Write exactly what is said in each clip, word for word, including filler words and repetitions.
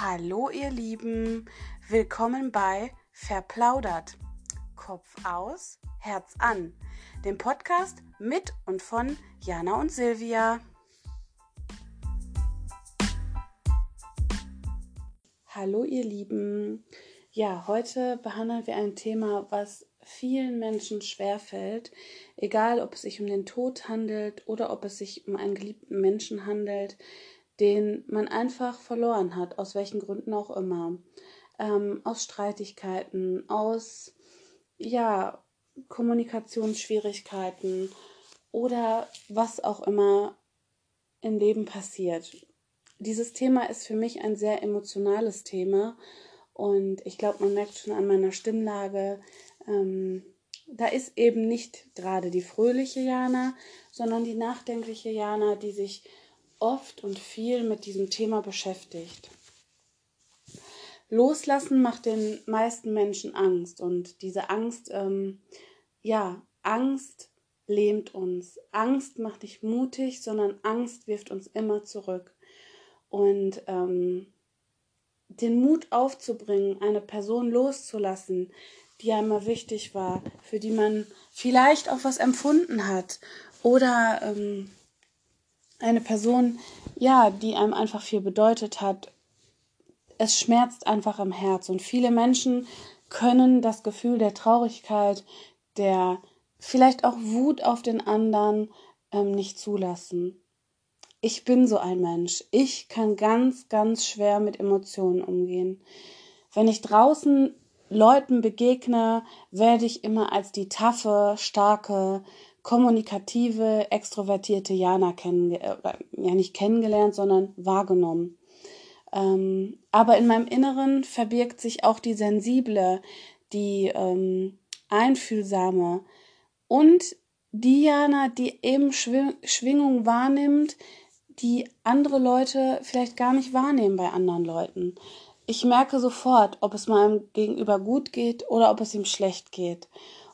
Hallo ihr Lieben, willkommen bei Verplaudert. Kopf aus, Herz an, dem Podcast mit und von Jana und Silvia. Hallo ihr Lieben, ja, heute behandeln wir ein Thema, was vielen Menschen schwerfällt, egal ob es sich um den Tod handelt oder ob es sich um einen geliebten Menschen handelt, den man einfach verloren hat, aus welchen Gründen auch immer. Ähm, aus Streitigkeiten, aus ja, Kommunikationsschwierigkeiten oder was auch immer im Leben passiert. Dieses Thema ist für mich ein sehr emotionales Thema und ich glaube, man merkt schon an meiner Stimmlage, ähm, da ist eben nicht gerade die fröhliche Jana, sondern die nachdenkliche Jana, die sich oft und viel mit diesem Thema beschäftigt. Loslassen macht den meisten Menschen Angst und diese Angst, ähm, ja, Angst lähmt uns. Angst macht nicht mutig, sondern Angst wirft uns immer zurück. Und ähm, den Mut aufzubringen, eine Person loszulassen, die ja immer wichtig war, für die man vielleicht auch was empfunden hat oder ähm, eine Person, ja, die einem einfach viel bedeutet hat. Es schmerzt einfach im Herz und viele Menschen können das Gefühl der Traurigkeit, der vielleicht auch Wut auf den anderen ähm, nicht zulassen. Ich bin so ein Mensch. Ich kann ganz, ganz schwer mit Emotionen umgehen. Wenn ich draußen Leuten begegne, werde ich immer als die taffe, starke, kommunikative, extrovertierte Jana kennen, ja nicht kennengelernt, sondern wahrgenommen. Ähm, aber in meinem Inneren verbirgt sich auch die sensible, die ähm, einfühlsame und die Jana, die eben Schwing- Schwingung wahrnimmt, die andere Leute vielleicht gar nicht wahrnehmen bei anderen Leuten. Ich merke sofort, ob es meinem Gegenüber gut geht oder ob es ihm schlecht geht.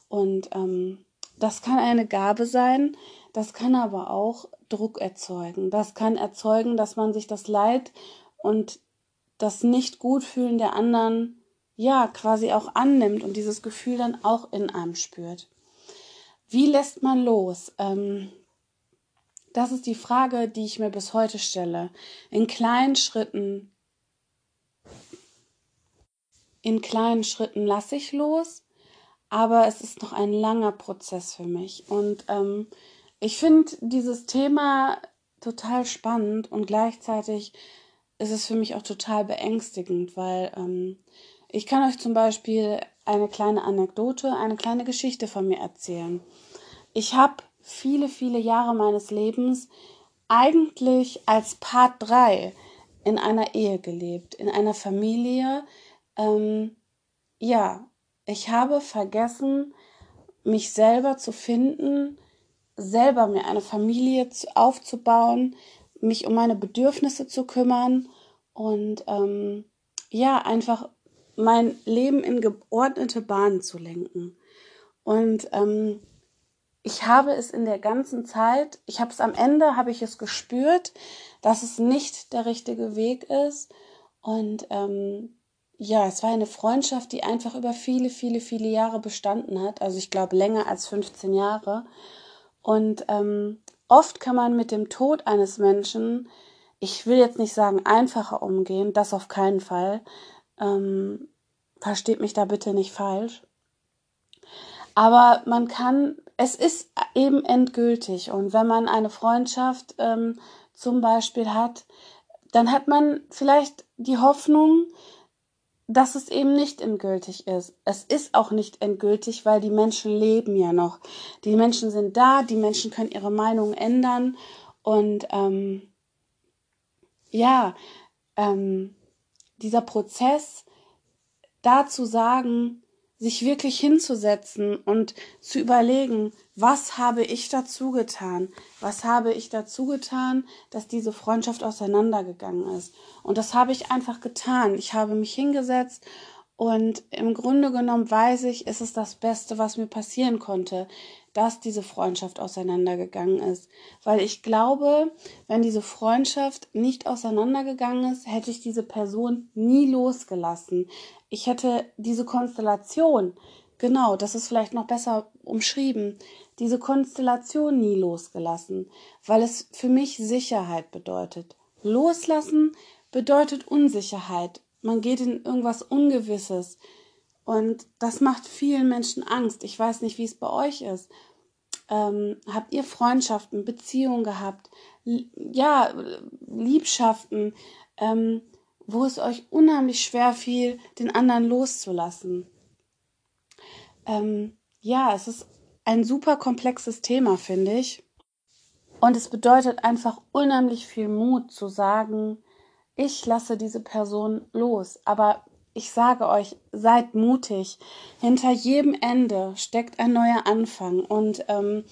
Und ähm, das kann eine Gabe sein, das kann aber auch Druck erzeugen. Das kann erzeugen, dass man sich das Leid und das Nicht-Gut-Fühlen der anderen ja quasi auch annimmt und dieses Gefühl dann auch in einem spürt. Wie lässt man los? Ähm, das ist die Frage, die ich mir bis heute stelle. In kleinen Schritten, in kleinen Schritten lasse ich los. Aber es ist noch ein langer Prozess für mich und ähm, ich finde dieses Thema total spannend und gleichzeitig ist es für mich auch total beängstigend, weil ähm, ich kann euch zum Beispiel eine kleine Anekdote, eine kleine Geschichte von mir erzählen. Ich habe viele, viele Jahre meines Lebens eigentlich als Part drei in einer Ehe gelebt, in einer Familie, ähm, ja, ich habe vergessen, mich selber zu finden, selber mir eine Familie aufzubauen, mich um meine Bedürfnisse zu kümmern und ähm, ja, einfach mein Leben in geordnete Bahnen zu lenken. Und ähm, ich habe es in der ganzen Zeit, ich habe es am Ende, habe ich es gespürt, dass es nicht der richtige Weg ist und ähm, ja, es war eine Freundschaft, die einfach über viele, viele, viele Jahre bestanden hat. Also ich glaube länger als fünfzehn Jahre. Und ähm, oft kann man mit dem Tod eines Menschen, ich will jetzt nicht sagen einfacher umgehen, das auf keinen Fall. Ähm, versteht mich da bitte nicht falsch. Aber man kann, es ist eben endgültig. Und wenn man eine Freundschaft ähm, zum Beispiel hat, dann hat man vielleicht die Hoffnung, dass es eben nicht endgültig ist. Es ist auch nicht endgültig, weil die Menschen leben ja noch. Die Menschen sind da, die Menschen können ihre Meinung ändern. Und ähm, ja, ähm, dieser Prozess, da zu sagen, sich wirklich hinzusetzen und zu überlegen, was habe ich dazu getan? Was habe ich dazu getan, dass diese Freundschaft auseinandergegangen ist? Und das habe ich einfach getan. Ich habe mich hingesetzt und im Grunde genommen weiß ich, ist es das Beste, was mir passieren konnte. dass diese Freundschaft auseinandergegangen ist. Weil ich glaube, wenn diese Freundschaft nicht auseinandergegangen ist, hätte ich diese Person nie losgelassen. Ich hätte diese Konstellation, genau, das ist vielleicht noch besser umschrieben, diese Konstellation nie losgelassen, weil es für mich Sicherheit bedeutet. Loslassen bedeutet Unsicherheit. Man geht in irgendwas Ungewisses. Und das macht vielen Menschen Angst. Ich weiß nicht, wie es bei euch ist. Ähm, habt ihr Freundschaften, Beziehungen gehabt? L- ja, Liebschaften, ähm, wo es euch unheimlich schwer fiel, den anderen loszulassen? Ähm, ja, es ist ein super komplexes Thema, finde ich. Und es bedeutet einfach unheimlich viel Mut zu sagen, ich lasse diese Person los. Aber ich sage euch, seid mutig. Hinter jedem Ende steckt ein neuer Anfang. Und ähm,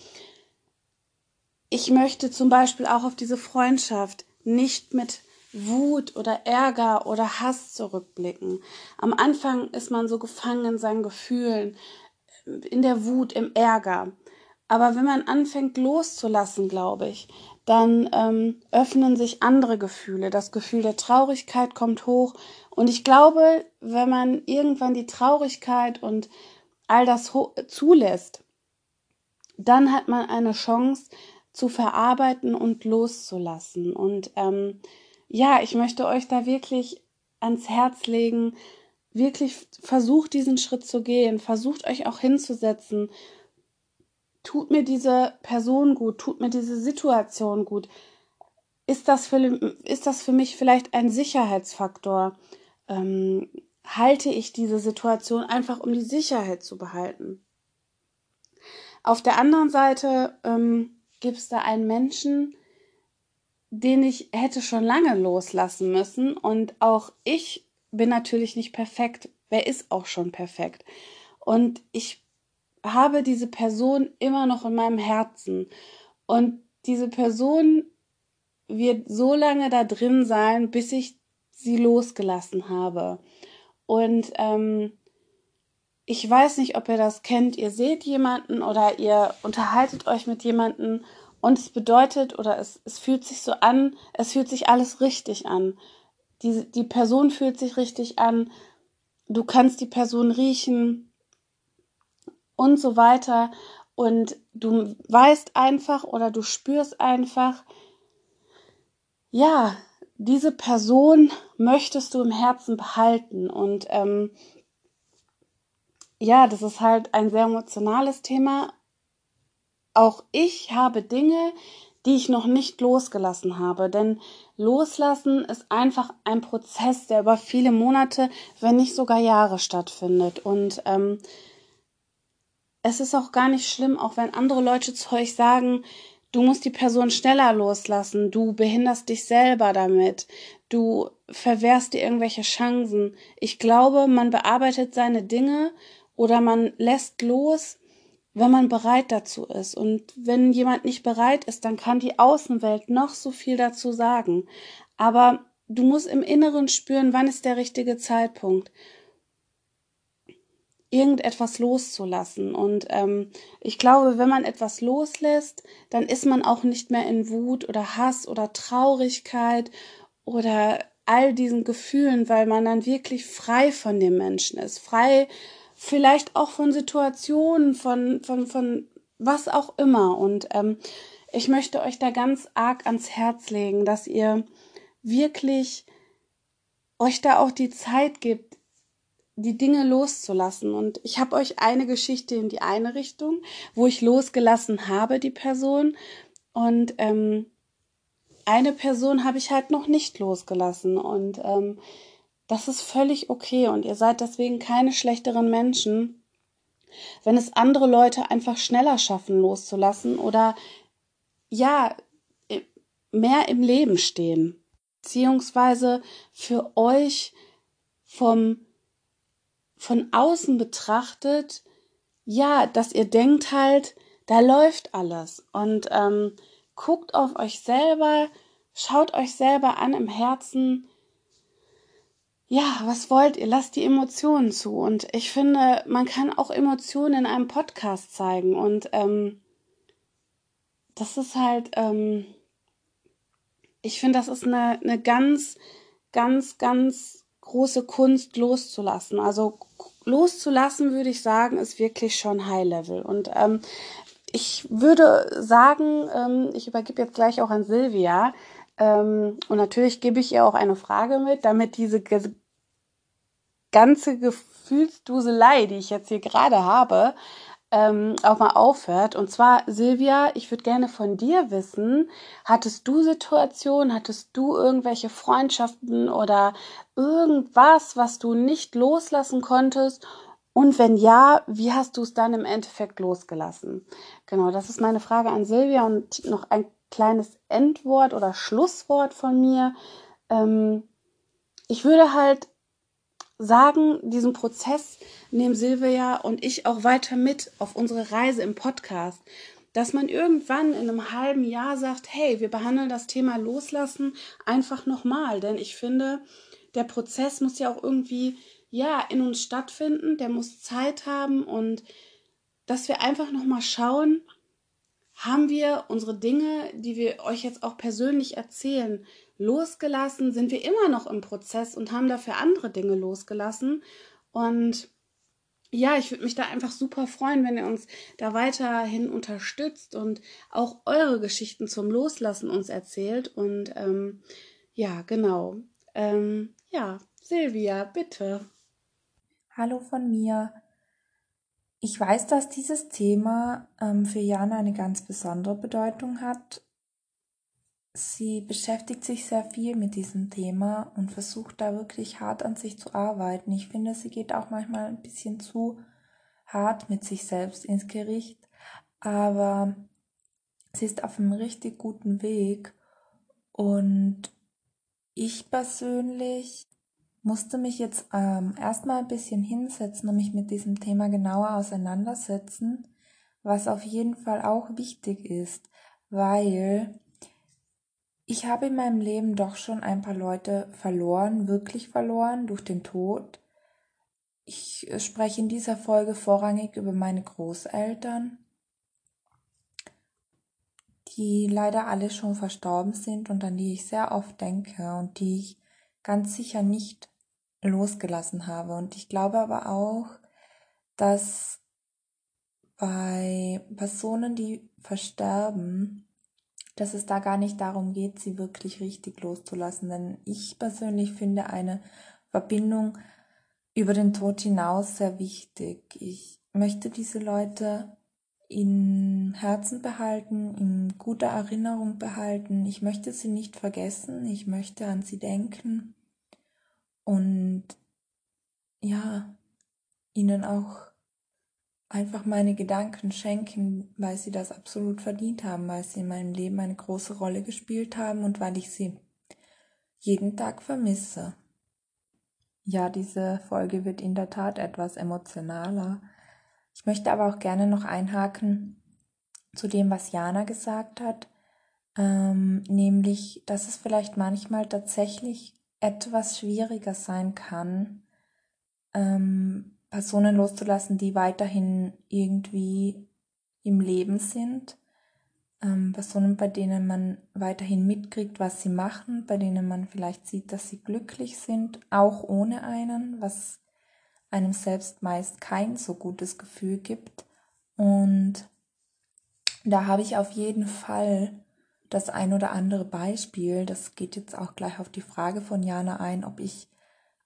ich möchte zum Beispiel auch auf diese Freundschaft nicht mit Wut oder Ärger oder Hass zurückblicken. Am Anfang ist man so gefangen in seinen Gefühlen, in der Wut, im Ärger. Aber wenn man anfängt loszulassen, glaube ich, dann ähm, öffnen sich andere Gefühle. Das Gefühl der Traurigkeit kommt hoch. Und ich glaube, wenn man irgendwann die Traurigkeit und all das ho- zulässt, dann hat man eine Chance zu verarbeiten und loszulassen. Und ähm, ja, ich möchte euch da wirklich ans Herz legen, wirklich versucht, diesen Schritt zu gehen, versucht euch auch hinzusetzen. Tut mir diese Person gut? Tut mir diese Situation gut? Ist das für, ist das für mich vielleicht ein Sicherheitsfaktor? Ähm, halte ich diese Situation einfach, um die Sicherheit zu behalten? Auf der anderen Seite ähm, gibt es da einen Menschen, den ich hätte schon lange loslassen müssen. Und auch ich bin natürlich nicht perfekt. Wer ist auch schon perfekt? Und ich habe diese Person immer noch in meinem Herzen. Und diese Person wird so lange da drin sein, bis ich sie losgelassen habe. Und ähm, ich weiß nicht, ob ihr das kennt. Ihr seht jemanden oder ihr unterhaltet euch mit jemanden und es bedeutet oder es, es fühlt sich so an, es fühlt sich alles richtig an. Die, die Person fühlt sich richtig an. Du kannst die Person riechen und so weiter und du weißt einfach oder du spürst einfach, ja, diese Person möchtest du im Herzen behalten und ähm, ja, das ist halt ein sehr emotionales Thema. Auch ich habe Dinge, die ich noch nicht losgelassen habe, denn loslassen ist einfach ein Prozess, der über viele Monate, wenn nicht sogar Jahre stattfindet und ähm, es ist auch gar nicht schlimm, auch wenn andere Leute zu euch sagen, du musst die Person schneller loslassen, du behinderst dich selber damit, du verwehrst dir irgendwelche Chancen. Ich glaube, man bearbeitet seine Dinge oder man lässt los, wenn man bereit dazu ist. Und wenn jemand nicht bereit ist, dann kann die Außenwelt noch so viel dazu sagen. Aber du musst im Inneren spüren, wann ist der richtige Zeitpunkt, irgendetwas loszulassen. Und ähm, ich glaube, wenn man etwas loslässt, dann ist man auch nicht mehr in Wut oder Hass oder Traurigkeit oder all diesen Gefühlen, weil man dann wirklich frei von dem Menschen ist, frei vielleicht auch von Situationen, von von von was auch immer. Und ähm, ich möchte euch da ganz arg ans Herz legen, dass ihr wirklich euch da auch die Zeit gebt, die Dinge loszulassen. Und ich habe euch eine Geschichte in die eine Richtung, wo ich losgelassen habe, die Person. Und ähm, eine Person habe ich halt noch nicht losgelassen. Und ähm, das ist völlig okay. Und ihr seid deswegen keine schlechteren Menschen, wenn es andere Leute einfach schneller schaffen, loszulassen oder ja, mehr im Leben stehen. Beziehungsweise für euch vom von außen betrachtet, ja, dass ihr denkt halt, da läuft alles. Und ähm, guckt auf euch selber, schaut euch selber an im Herzen. ja, was wollt ihr? Lasst die Emotionen zu. Und ich finde, man kann auch Emotionen in einem Podcast zeigen. Und ähm, das ist halt, ähm, ich finde, das ist eine, eine ganz, ganz, ganz große Kunst, loszulassen. Also loszulassen, würde ich sagen, ist wirklich schon High-Level. Und ähm, ich würde sagen, ähm, ich übergebe jetzt gleich auch an Silvia. Ähm, und natürlich gebe ich ihr auch eine Frage mit, damit diese ge- ganze Gefühlsduselei, die ich jetzt hier gerade habe, ähm, auch mal aufhört. Und zwar, Silvia, ich würde gerne von dir wissen, hattest du Situationen, hattest du irgendwelche Freundschaften oder irgendwas, was du nicht loslassen konntest? Und wenn ja, wie hast du es dann im Endeffekt losgelassen? Genau, das ist meine Frage an Silvia und noch ein kleines Endwort oder Schlusswort von mir. Ähm, ich würde halt sagen, diesen Prozess nehmen Silvia und ich auch weiter mit auf unsere Reise im Podcast, dass man irgendwann in einem halben Jahr sagt, hey, wir behandeln das Thema Loslassen einfach nochmal, denn ich finde, der Prozess muss ja auch irgendwie, ja, in uns stattfinden, der muss Zeit haben und dass wir einfach nochmal schauen, haben wir unsere Dinge, die wir euch jetzt auch persönlich erzählen, losgelassen? Sind wir immer noch im Prozess und haben dafür andere Dinge losgelassen? Und ja, ich würde mich da einfach super freuen, wenn ihr uns da weiterhin unterstützt und auch eure Geschichten zum Loslassen uns erzählt. Und ähm, ja, genau. Ähm, ja, Silvia, bitte. Hallo von mir. Ich weiß, dass dieses Thema ähm, für Jana eine ganz besondere Bedeutung hat. Sie beschäftigt sich sehr viel mit diesem Thema und versucht da wirklich hart an sich zu arbeiten. Ich finde, sie geht auch manchmal ein bisschen zu hart mit sich selbst ins Gericht, aber sie ist auf einem richtig guten Weg. Und ich persönlich musste mich jetzt ähm, erstmal ein bisschen hinsetzen und mich mit diesem Thema genauer auseinandersetzen, was auf jeden Fall auch wichtig ist, weil ich habe in meinem Leben doch schon ein paar Leute verloren, wirklich verloren, durch den Tod. Ich spreche in dieser Folge vorrangig über meine Großeltern, die leider alle schon verstorben sind und an die ich sehr oft denke und die ich ganz sicher nicht losgelassen habe. Und ich glaube aber auch, dass bei Personen, die versterben, dass es da gar nicht darum geht, sie wirklich richtig loszulassen. Denn ich persönlich finde eine Verbindung über den Tod hinaus sehr wichtig. Ich möchte diese Leute im Herzen behalten, in guter Erinnerung behalten. Ich möchte sie nicht vergessen, ich möchte an sie denken und ja, ihnen auch einfach meine Gedanken schenken, weil sie das absolut verdient haben, weil sie in meinem Leben eine große Rolle gespielt haben und weil ich sie jeden Tag vermisse. Ja, diese Folge wird in der Tat etwas emotionaler. Ich möchte aber auch gerne noch einhaken zu dem, was Jana gesagt hat, ähm, nämlich, dass es vielleicht manchmal tatsächlich etwas schwieriger sein kann, ähm, Personen loszulassen, die weiterhin irgendwie im Leben sind, ähm, Personen, bei denen man weiterhin mitkriegt, was sie machen, bei denen man vielleicht sieht, dass sie glücklich sind, auch ohne einen, was einem selbst meist kein so gutes Gefühl gibt. Und da habe ich auf jeden Fall das ein oder andere Beispiel, das geht jetzt auch gleich auf die Frage von Jana ein, ob ich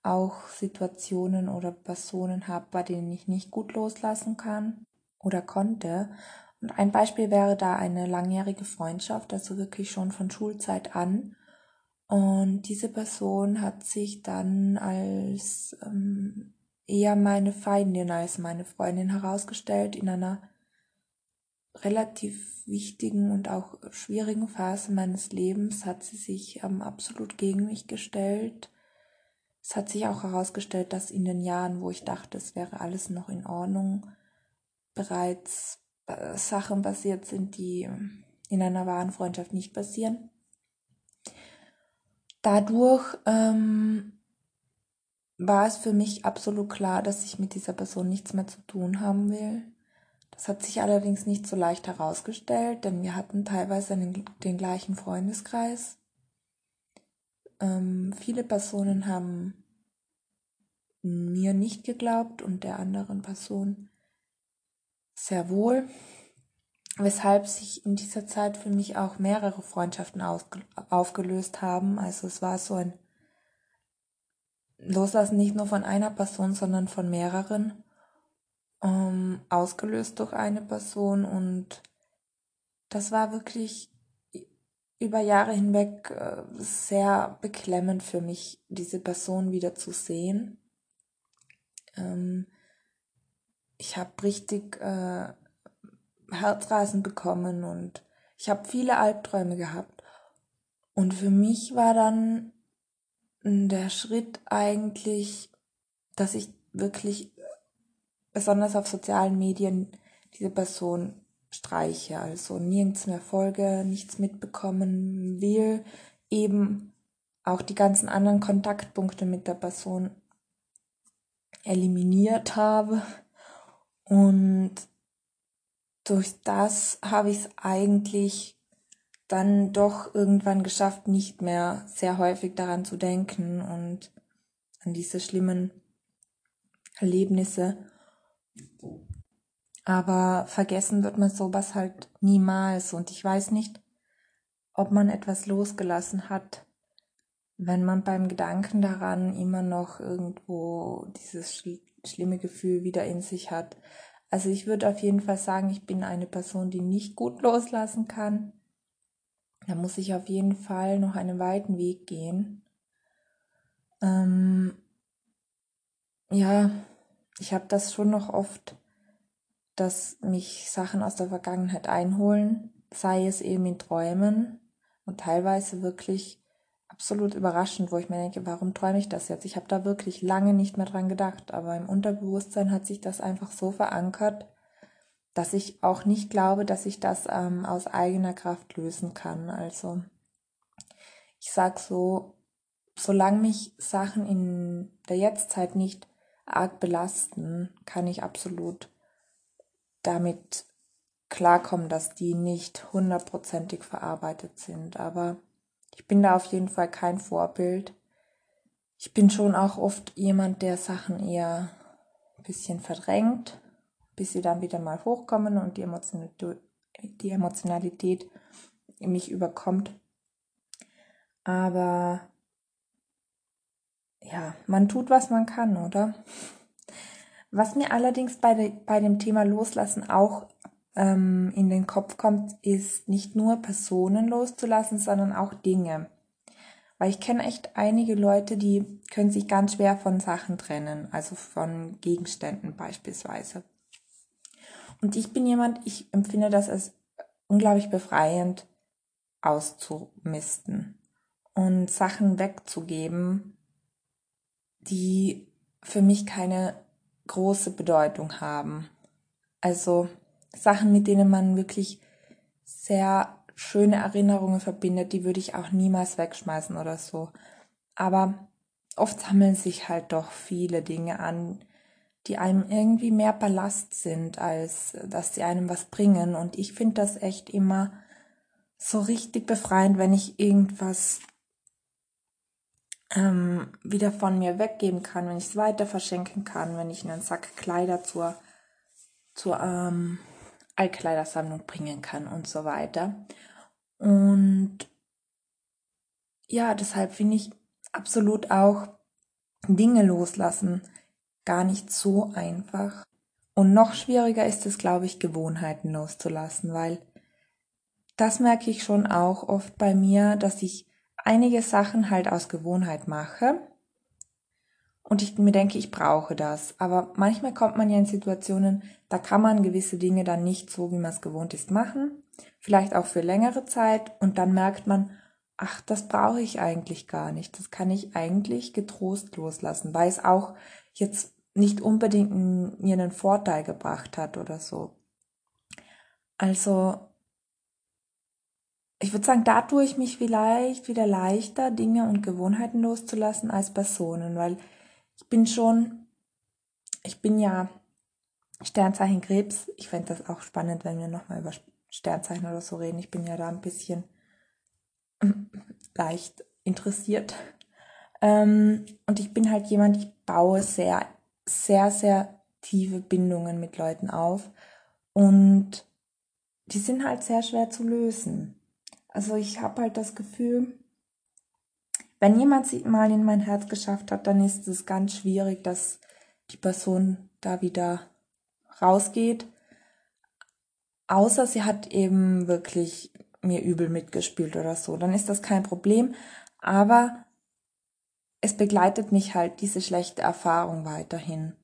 auch Situationen oder Personen habe, bei denen ich nicht gut loslassen kann oder konnte. Und ein Beispiel wäre da eine langjährige Freundschaft, also wirklich schon von Schulzeit an. Und diese Person hat sich dann als ähm, eher meine Feindin als meine Freundin herausgestellt in einer relativ wichtigen und auch schwierigen Phase meines Lebens hat sie sich ähm, absolut gegen mich gestellt. Es hat sich auch herausgestellt, dass in den Jahren, wo ich dachte, es wäre alles noch in Ordnung, bereits äh, Sachen passiert sind, die in einer wahren Freundschaft nicht passieren. Dadurch ähm, war es für mich absolut klar, dass ich mit dieser Person nichts mehr zu tun haben will. Das hat sich allerdings nicht so leicht herausgestellt, denn wir hatten teilweise einen, den gleichen Freundeskreis. Ähm, viele Personen haben mir nicht geglaubt und der anderen Person sehr wohl, weshalb sich in dieser Zeit für mich auch mehrere Freundschaften aufgelöst haben. Also es war so ein Loslassen nicht nur von einer Person, sondern von mehreren, ähm, ausgelöst durch eine Person, und das war wirklich über Jahre hinweg äh, sehr beklemmend für mich, diese Person wieder zu sehen. Ähm, ich habe richtig äh, Herzrasen bekommen und ich habe viele Albträume gehabt, und für mich war dann der Schritt eigentlich, dass ich wirklich besonders auf sozialen Medien diese Person streiche, also nirgends mehr folge, nichts mitbekommen will, eben auch die ganzen anderen Kontaktpunkte mit der Person eliminiert habe, und durch das habe ich es eigentlich dann doch irgendwann geschafft, nicht mehr sehr häufig daran zu denken und an diese schlimmen Erlebnisse. Aber vergessen wird man sowas halt niemals, und ich weiß nicht, ob man etwas losgelassen hat, wenn man beim Gedanken daran immer noch irgendwo dieses schl- schlimme Gefühl wieder in sich hat. Also ich würde auf jeden Fall sagen, ich bin eine Person, die nicht gut loslassen kann. Da muss ich auf jeden Fall noch einen weiten Weg gehen. Ähm, ja, ich habe das schon noch oft, dass mich Sachen aus der Vergangenheit einholen, sei es eben in Träumen, und teilweise wirklich absolut überraschend, wo ich mir denke, warum träume ich das jetzt? Ich habe da wirklich lange nicht mehr dran gedacht, aber im Unterbewusstsein hat sich das einfach so verankert, dass ich auch nicht glaube, dass ich das ähm, aus eigener Kraft lösen kann. Also ich sag so, solange mich Sachen in der Jetztzeit nicht arg belasten, kann ich absolut damit klarkommen, dass die nicht hundertprozentig verarbeitet sind. Aber ich bin da auf jeden Fall kein Vorbild. Ich bin schon auch oft jemand, der Sachen eher ein bisschen verdrängt, bis sie dann wieder mal hochkommen und die, Emotion- die Emotionalität mich überkommt. Aber ja, man tut, was man kann, oder? Was mir allerdings bei, de- bei dem Thema Loslassen auch ähm, in den Kopf kommt, ist nicht nur Personen loszulassen, sondern auch Dinge. Weil ich kenne echt einige Leute, die können sich ganz schwer von Sachen trennen, also von Gegenständen beispielsweise. Und ich bin jemand, ich empfinde das als unglaublich befreiend, auszumisten und Sachen wegzugeben, die für mich keine große Bedeutung haben. Also Sachen, mit denen man wirklich sehr schöne Erinnerungen verbindet, die würde ich auch niemals wegschmeißen oder so. Aber oft sammeln sich halt doch viele Dinge an, die einem irgendwie mehr Ballast sind, als dass sie einem was bringen. Und ich finde das echt immer so richtig befreiend, wenn ich irgendwas ähm, wieder von mir weggeben kann, wenn ich es weiter verschenken kann, wenn ich einen Sack Kleider zur, zur ähm, Altkleidersammlung bringen kann und so weiter. Und ja, deshalb finde ich absolut auch Dinge loslassen gar nicht so einfach. Und noch schwieriger ist es, glaube ich, Gewohnheiten loszulassen, weil das merke ich schon auch oft bei mir, dass ich einige Sachen halt aus Gewohnheit mache und ich mir denke, ich brauche das. Aber manchmal kommt man ja in Situationen, da kann man gewisse Dinge dann nicht so, wie man es gewohnt ist, machen, vielleicht auch für längere Zeit, und dann merkt man, ach, das brauche ich eigentlich gar nicht, das kann ich eigentlich getrost loslassen, weil es auch jetzt nicht unbedingt mir einen Vorteil gebracht hat oder so. Also, ich würde sagen, da tue ich mich vielleicht wieder leichter, Dinge und Gewohnheiten loszulassen als Personen, weil ich bin schon, ich bin ja Sternzeichen Krebs. Ich fände das auch spannend, wenn wir nochmal über Sternzeichen oder so reden. Ich bin ja da ein bisschen leicht interessiert. Ähm, und ich bin halt jemand, ich baue sehr, sehr, sehr tiefe Bindungen mit Leuten auf. Und die sind halt sehr schwer zu lösen. Also ich habe halt das Gefühl, wenn jemand sie mal in mein Herz geschafft hat, dann ist es ganz schwierig, dass die Person da wieder rausgeht. Außer sie hat eben wirklich mir übel mitgespielt oder so. Dann ist das kein Problem. Aber es begleitet mich halt diese schlechte Erfahrung weiterhin.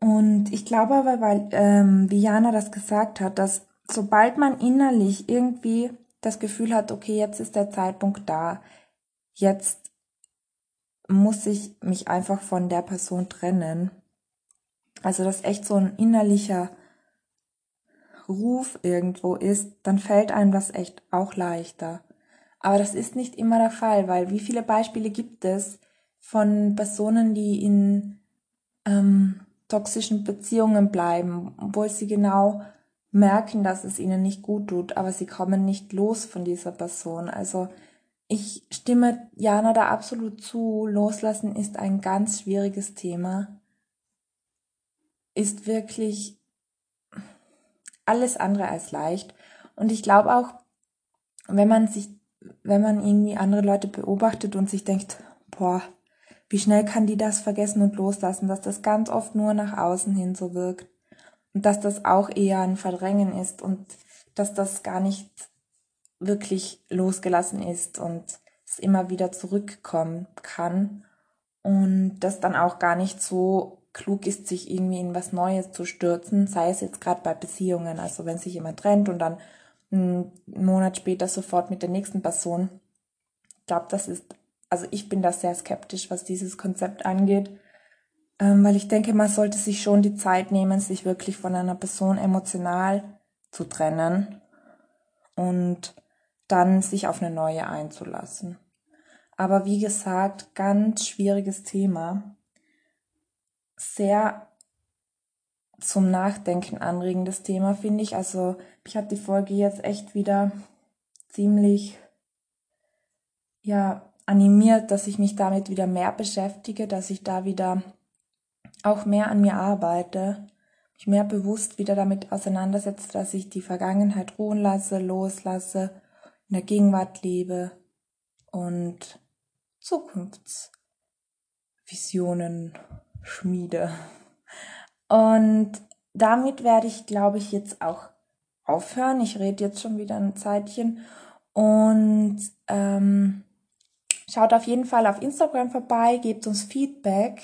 Und ich glaube aber, weil ähm, Viana das gesagt hat, dass sobald man innerlich irgendwie das Gefühl hat, okay, jetzt ist der Zeitpunkt da, jetzt muss ich mich einfach von der Person trennen. Also dass echt so ein innerlicher Ruf irgendwo ist, dann fällt einem das echt auch leichter. Aber das ist nicht immer der Fall, weil wie viele Beispiele gibt es von Personen, die in ähm, toxischen Beziehungen bleiben, obwohl sie genau merken, dass es ihnen nicht gut tut, aber sie kommen nicht los von dieser Person. Also ich stimme Jana da absolut zu, loslassen ist ein ganz schwieriges Thema, ist wirklich alles andere als leicht. Und ich glaube auch, wenn man sich wenn man irgendwie andere Leute beobachtet und sich denkt, boah, wie schnell kann die das vergessen und loslassen, dass das ganz oft nur nach außen hin so wirkt und dass das auch eher ein Verdrängen ist und dass das gar nicht wirklich losgelassen ist und es immer wieder zurückkommen kann und dass dann auch gar nicht so klug ist, sich irgendwie in was Neues zu stürzen, sei es jetzt gerade bei Beziehungen, also wenn sich jemand trennt und dann einen Monat später sofort mit der nächsten Person. Ich glaube, das ist, also ich bin da sehr skeptisch, was dieses Konzept angeht, ähm, weil ich denke, man sollte sich schon die Zeit nehmen, sich wirklich von einer Person emotional zu trennen und dann sich auf eine neue einzulassen. Aber wie gesagt, ganz schwieriges Thema, sehr zum Nachdenken anregendes Thema, finde ich. Also mich hat die Folge jetzt echt wieder ziemlich ja animiert, dass ich mich damit wieder mehr beschäftige, dass ich da wieder auch mehr an mir arbeite, mich mehr bewusst wieder damit auseinandersetze, dass ich die Vergangenheit ruhen lasse, loslasse, in der Gegenwart lebe und Zukunftsvisionen schmiede. Und damit werde ich, glaube ich, jetzt auch aufhören. Ich rede jetzt schon wieder ein Zeitchen. Und ähm, schaut auf jeden Fall auf Instagram vorbei, gebt uns Feedback,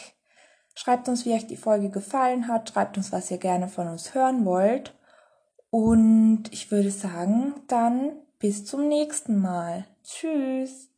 schreibt uns, wie euch die Folge gefallen hat, schreibt uns, was ihr gerne von uns hören wollt. Und ich würde sagen, dann bis zum nächsten Mal. Tschüss!